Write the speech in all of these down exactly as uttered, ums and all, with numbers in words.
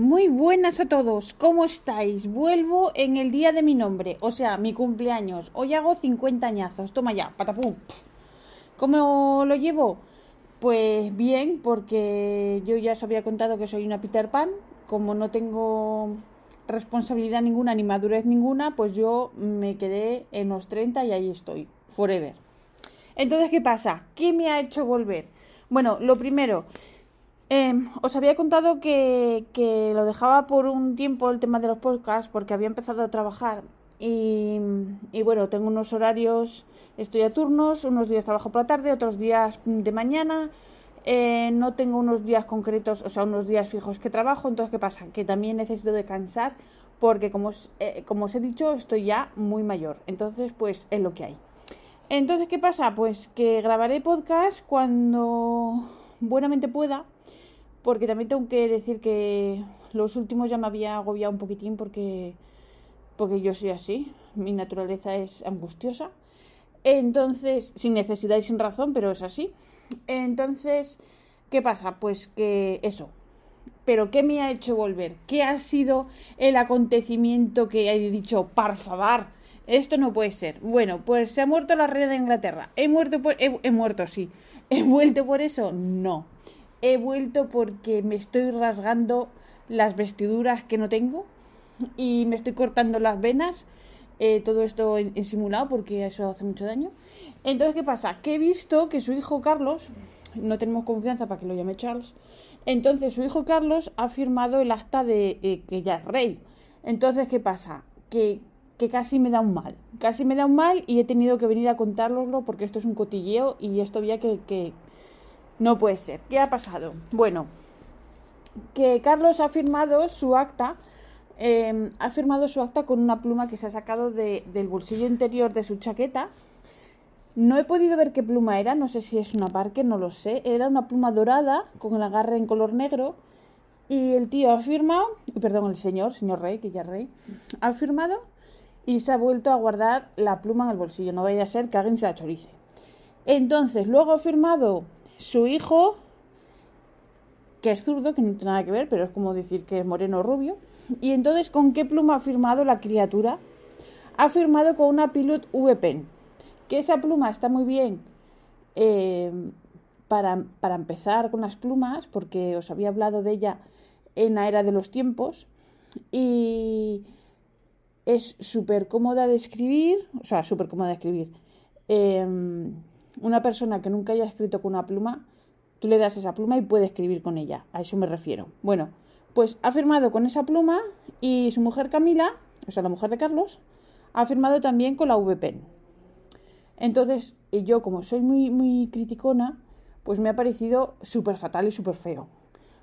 Muy buenas a todos, ¿cómo estáis? Vuelvo en el día de mi nombre, o sea, mi cumpleaños. Hoy hago cincuenta añazos, toma ya, patapum. ¿Cómo lo llevo? Pues bien, porque yo ya os había contado que soy una Peter Pan. Como no tengo responsabilidad ninguna, ni madurez ninguna, pues yo me quedé en los treinta y ahí estoy, forever. Entonces, ¿qué pasa? ¿Qué me ha hecho volver? Bueno, lo primero... Eh, os había contado que, que lo dejaba por un tiempo el tema de los podcasts porque había empezado a trabajar y, y bueno, tengo unos horarios, estoy a turnos, unos días trabajo por la tarde, otros días de mañana, eh, no tengo unos días concretos, o sea, unos días fijos que trabajo. Entonces, ¿qué pasa? Que también necesito descansar porque como os, eh, como os he dicho, estoy ya muy mayor, entonces pues es lo que hay. Entonces, ¿qué pasa? Pues que grabaré podcast cuando buenamente pueda. Porque también tengo que decir que los últimos ya me había agobiado un poquitín porque, porque yo soy así, mi naturaleza es angustiosa. Entonces, sin necesidad y sin razón, pero es así. Entonces, ¿qué pasa? Pues que eso. ¿Pero qué me ha hecho volver? ¿Qué ha sido el acontecimiento que he dicho, por favor, esto no puede ser? Bueno, pues se ha muerto la reina de Inglaterra. ¿He muerto por...? He, he muerto, sí. ¿He vuelto por eso? No. He vuelto porque me estoy rasgando las vestiduras que no tengo y me estoy cortando las venas, eh, todo esto en, en simulado porque eso hace mucho daño. Entonces, ¿qué pasa? Que he visto que su hijo Carlos, no tenemos confianza para que lo llame Charles, entonces su hijo Carlos ha firmado el acta de eh, que ya es rey. Entonces, ¿qué pasa? Que, que casi me da un mal, casi me da un mal y he tenido que venir a contároslo porque esto es un cotilleo y esto había que... que no puede ser. ¿Qué ha pasado? Bueno, que Carlos ha firmado su acta, eh, ha firmado su acta con una pluma que se ha sacado de, del bolsillo interior de su chaqueta. No he podido ver qué pluma era, no sé si es una Parker, no lo sé. Era una pluma dorada con el agarre en color negro y el tío ha firmado, perdón, el señor, señor rey, que ya es rey, ha firmado y se ha vuelto a guardar la pluma en el bolsillo. No vaya a ser que alguien se la chorice. Entonces, luego ha firmado... su hijo, que es zurdo, que no tiene nada que ver, pero es como decir que es moreno o rubio. Y entonces, ¿con qué pluma ha firmado la criatura? Ha firmado con una Pilot V-Pen. Que esa pluma está muy bien eh, para, para empezar con las plumas, porque os había hablado de ella en la Era de los Tiempos. Y es súper cómoda de escribir, o sea, súper cómoda de escribir. Eh, Una persona que nunca haya escrito con una pluma, tú le das esa pluma y puede escribir con ella. A eso me refiero. Bueno, pues ha firmado con esa pluma y su mujer Camila, o sea, la mujer de Carlos, ha firmado también con la V-Pen. Entonces, yo como soy muy, muy criticona, pues me ha parecido súper fatal y súper feo.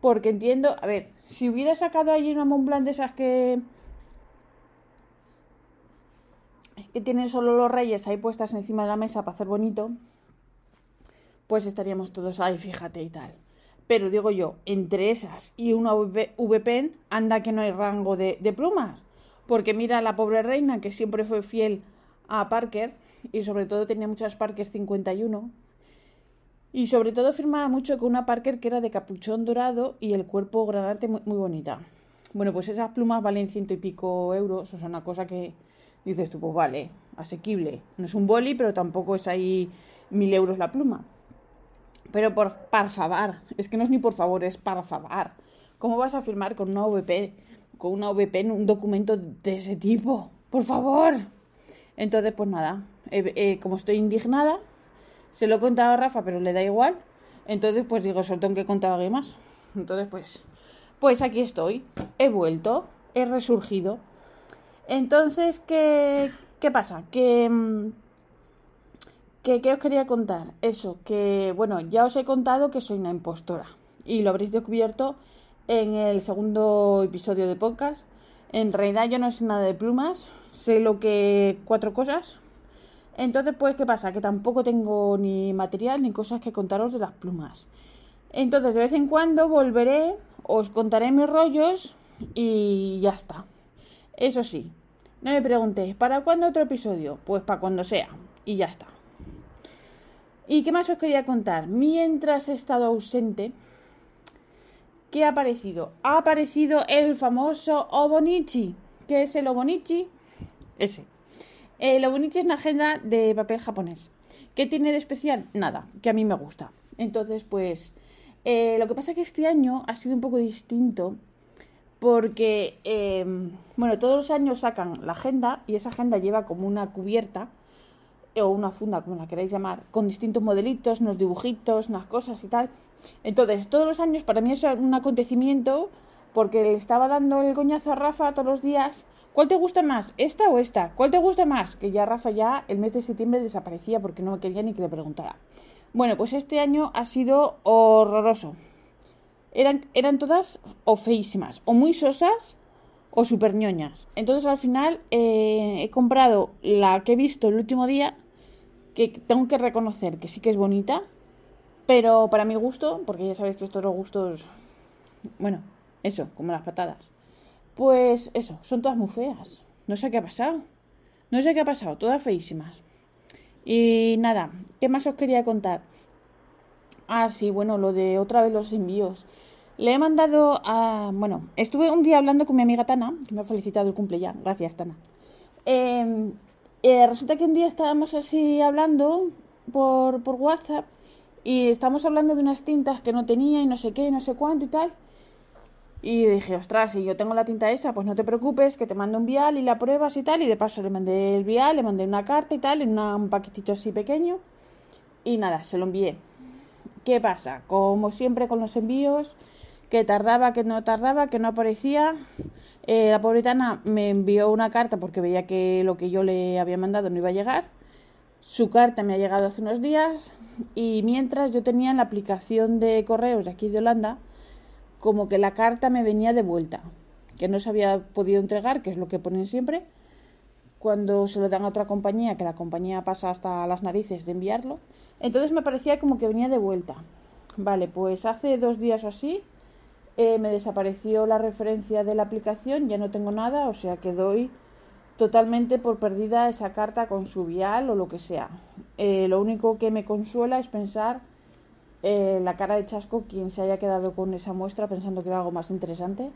Porque entiendo, a ver, si hubiera sacado allí una Montblanc de esas que... que tienen solo los reyes ahí puestas encima de la mesa para hacer bonito, pues estaríamos todos ahí, fíjate y tal. Pero digo yo, entre esas y una V-Pen, anda que no hay rango de, de plumas. Porque mira la pobre reina, que siempre fue fiel a Parker, y sobre todo tenía muchas Parker cincuenta y uno, y sobre todo firmaba mucho con una Parker que era de capuchón dorado y el cuerpo granate muy, muy bonita. Bueno, pues esas plumas valen ciento y pico euros, o sea, una cosa que... dices tú, pues vale, asequible. No es un boli, pero tampoco es ahí mil euros la pluma. Pero por, por favor, es que no es ni por favor, es por favor. ¿Cómo vas a firmar con una V P, con una V P en un documento de ese tipo? ¡Por favor! Entonces, pues nada, eh, eh, como estoy indignada, se lo he contado a Rafa, pero le da igual. Entonces, pues digo, solo tengo que contar a alguien más. Entonces, pues, pues aquí estoy. He vuelto, he resurgido. Entonces, ¿qué, qué pasa? Que, que, ¿Qué os quería contar? Eso, que, bueno, ya os he contado que soy una impostora. Y lo habréis descubierto en el segundo episodio de podcast. En realidad yo no sé nada de plumas, sé lo que... cuatro cosas. Entonces, pues, ¿qué pasa? Que tampoco tengo ni material ni cosas que contaros de las plumas. Entonces, de vez en cuando volveré, os contaré mis rollos y ya está. Eso sí. No me preguntéis, ¿para cuándo otro episodio? Pues para cuando sea, y ya está. ¿Y qué más os quería contar? Mientras he estado ausente, ¿Qué ha aparecido? Ha aparecido el famoso Obonichi. ¿Qué es el Obonichi? Ese. El Obonichi es una agenda de papel japonés. ¿Qué tiene de especial? Nada, que a mí me gusta. Entonces, pues, eh, lo que pasa es que este año ha sido un poco distinto porque, eh, bueno, todos los años sacan la agenda y esa agenda lleva como una cubierta o una funda, como la queráis llamar, con distintos modelitos, unos dibujitos, unas cosas y tal. Entonces, todos los años para mí es un acontecimiento porque le estaba dando el coñazo a Rafa todos los días. ¿Cuál te gusta más? ¿Esta o esta? ¿Cuál te gusta más? Que ya Rafa ya el mes de septiembre desaparecía porque no me quería ni que le preguntara. Bueno, pues este año ha sido horroroso. Eran, eran todas o feísimas, o muy sosas, o súper ñoñas. Entonces al final eh, he comprado la que he visto el último día, que tengo que reconocer que sí que es bonita, pero para mi gusto, porque ya sabéis que estos los gustos, bueno, eso, como las patadas, pues eso, son todas muy feas. No sé qué ha pasado, no sé qué ha pasado, todas feísimas. Y nada, ¿qué más os quería contar? Ah, sí, bueno, lo de otra vez los envíos. Le he mandado a... Bueno, estuve un día hablando con mi amiga Tana, que me ha felicitado el cumple ya. Gracias, Tana. Eh, eh, resulta que un día estábamos así hablando por, por WhatsApp y estábamos hablando de unas tintas que no tenía y no sé qué y no sé cuánto y tal. Y dije, ostras, si yo tengo la tinta esa, pues no te preocupes, que te mando un vial y la pruebas y tal. Y de paso le mandé el vial, le mandé una carta y tal, en una, un paquetito así pequeño. Y nada, se lo envié. ¿Qué pasa? Como siempre con los envíos... que tardaba, que no tardaba, que no aparecía. Eh, la pobre Tana me envió una carta porque veía que lo que yo le había mandado no iba a llegar. Su carta me ha llegado hace unos días y mientras yo tenía en la aplicación de correos de aquí de Holanda como que la carta me venía de vuelta, que no se había podido entregar, que es lo que ponen siempre cuando se lo dan a otra compañía, que la compañía pasa hasta las narices de enviarlo. Entonces me parecía como que venía de vuelta. Vale, pues hace dos días o así Eh, me desapareció la referencia de la aplicación, ya no tengo nada, o sea que doy totalmente por perdida esa carta con su vial o lo que sea. Eh, lo único que me consuela es pensar eh, la cara de chasco quien se haya quedado con esa muestra pensando que era algo más interesante.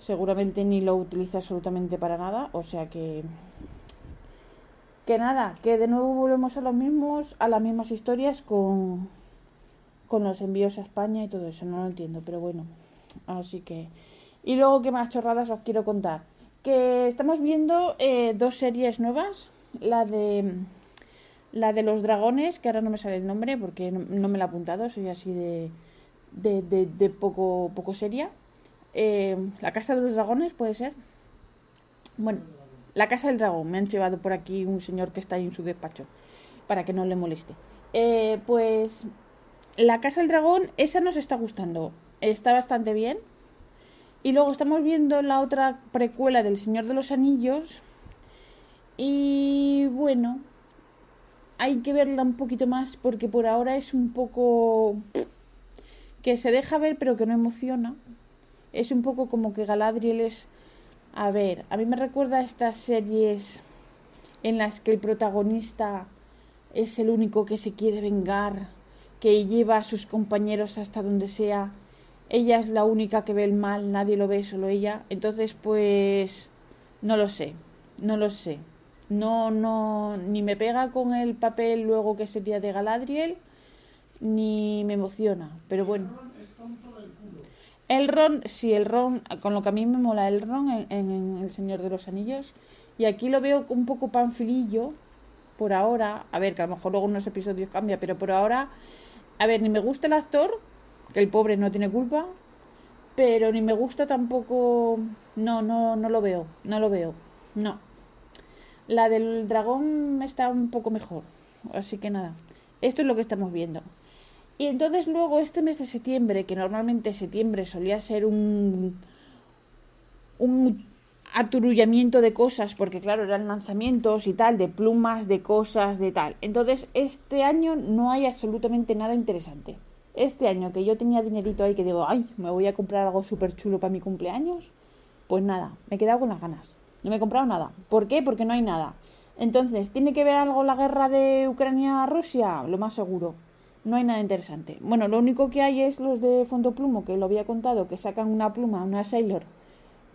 Seguramente ni lo utiliza absolutamente para nada, o sea que... Que nada, que de nuevo volvemos a los mismos, a las mismas historias con, con los envíos a España y todo eso, no lo entiendo, pero bueno... Así que... Y luego, ¿qué más chorradas os quiero contar? Que estamos viendo eh, dos series nuevas. La de... La de los dragones, que ahora no me sale el nombre porque no, no me la he apuntado. Soy así de... De, de, de poco, poco seria. Eh, La Casa de los Dragones, ¿puede ser? Bueno, La Casa del Dragón. Me han llevado por aquí un señor que está ahí en su despacho, para que no le moleste. Eh, pues... La Casa del Dragón, esa nos está gustando. Está bastante bien. Y luego estamos viendo la otra precuela del Señor de los Anillos. Y bueno, hay que verla un poquito más porque por ahora es un poco... que se deja ver pero que no emociona. Es un poco como que Galadriel es... A ver, a mí me recuerda a estas series en las que el protagonista es el único que se quiere vengar, que lleva a sus compañeros hasta donde sea. Ella es la única que ve el mal, nadie lo ve, solo ella. Entonces, pues, no lo sé, no lo sé. No, no, ni me pega con el papel luego que sería de Galadriel, ni me emociona, pero bueno. Elrond, sí, Elrond, con lo que a mí me mola Elrond en, en El Señor de los Anillos. Y aquí lo veo un poco panfilillo, por ahora. A ver, que a lo mejor luego unos episodios cambia, pero por ahora... A ver, ni me gusta el actor... que el pobre no tiene culpa, pero ni me gusta tampoco, no, no, no lo veo, no lo veo, no. La del dragón está un poco mejor, así que nada, esto es lo que estamos viendo. Y entonces luego este mes de septiembre, que normalmente septiembre solía ser un, un aturullamiento de cosas, porque claro, eran lanzamientos y tal, de plumas, de cosas, de tal. Entonces este año no hay absolutamente nada interesante. Este año que yo tenía dinerito ahí que digo, ay, me voy a comprar algo súper chulo para mi cumpleaños, pues nada, me he quedado con las ganas. No me he comprado nada. ¿Por qué? Porque no hay nada. Entonces, ¿tiene que ver algo la guerra de Ucrania-Rusia? Lo más seguro. No hay nada interesante. Bueno, lo único que hay es los de fondo plumo, que lo había contado, que sacan una pluma, una Sailor,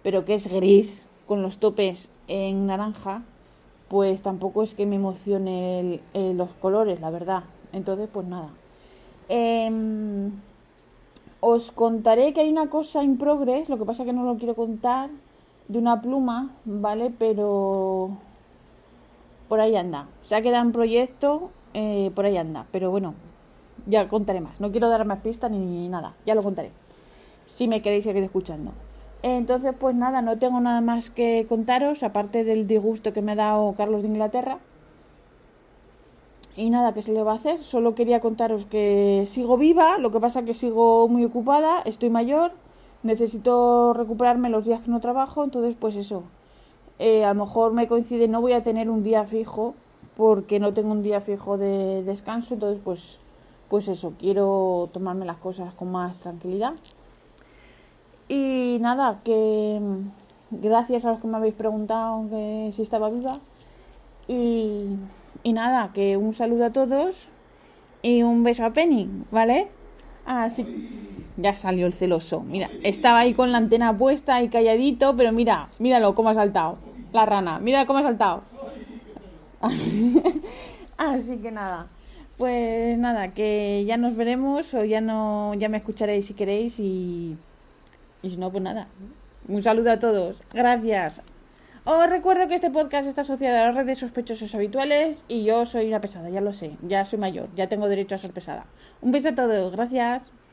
pero que es gris, con los topes en naranja. Pues tampoco es que me emocione el, eh, los colores, la verdad. Entonces, pues nada. Eh, os contaré que hay una cosa en progress, lo que pasa que no lo quiero contar, de una pluma, ¿vale? Pero por ahí anda. Se ha quedado en proyecto, eh, por ahí anda. Pero bueno, ya contaré más. No quiero dar más pistas ni nada. Ya lo contaré, si me queréis seguir escuchando. Entonces, pues nada, no tengo nada más que contaros, aparte del disgusto que me ha dado Carlos de Inglaterra. Y nada, ¿qué se le va a hacer? Solo quería contaros que sigo viva, lo que pasa que sigo muy ocupada, estoy mayor, necesito recuperarme los días que no trabajo, entonces pues eso. Eh, a lo mejor me coincide, no voy a tener un día fijo, porque no tengo un día fijo de descanso, entonces pues, pues eso, quiero tomarme las cosas con más tranquilidad. Y nada, que gracias a los que me habéis preguntado que si estaba viva. Y, y nada, que un saludo a todos y un beso a Penny, ¿vale? Así ya salió el celoso. Mira, estaba ahí con la antena puesta y calladito, pero mira, míralo cómo ha saltado. La rana, mira cómo ha saltado. Así que nada. Pues nada, que ya nos veremos o ya no ya me escucharéis si queréis y Y si no, pues nada. Un saludo a todos. Gracias. Os recuerdo que este podcast está asociado a la red de sospechosos habituales y yo soy una pesada, ya lo sé. Ya soy mayor, ya tengo derecho a ser pesada. Un beso a todos. Gracias.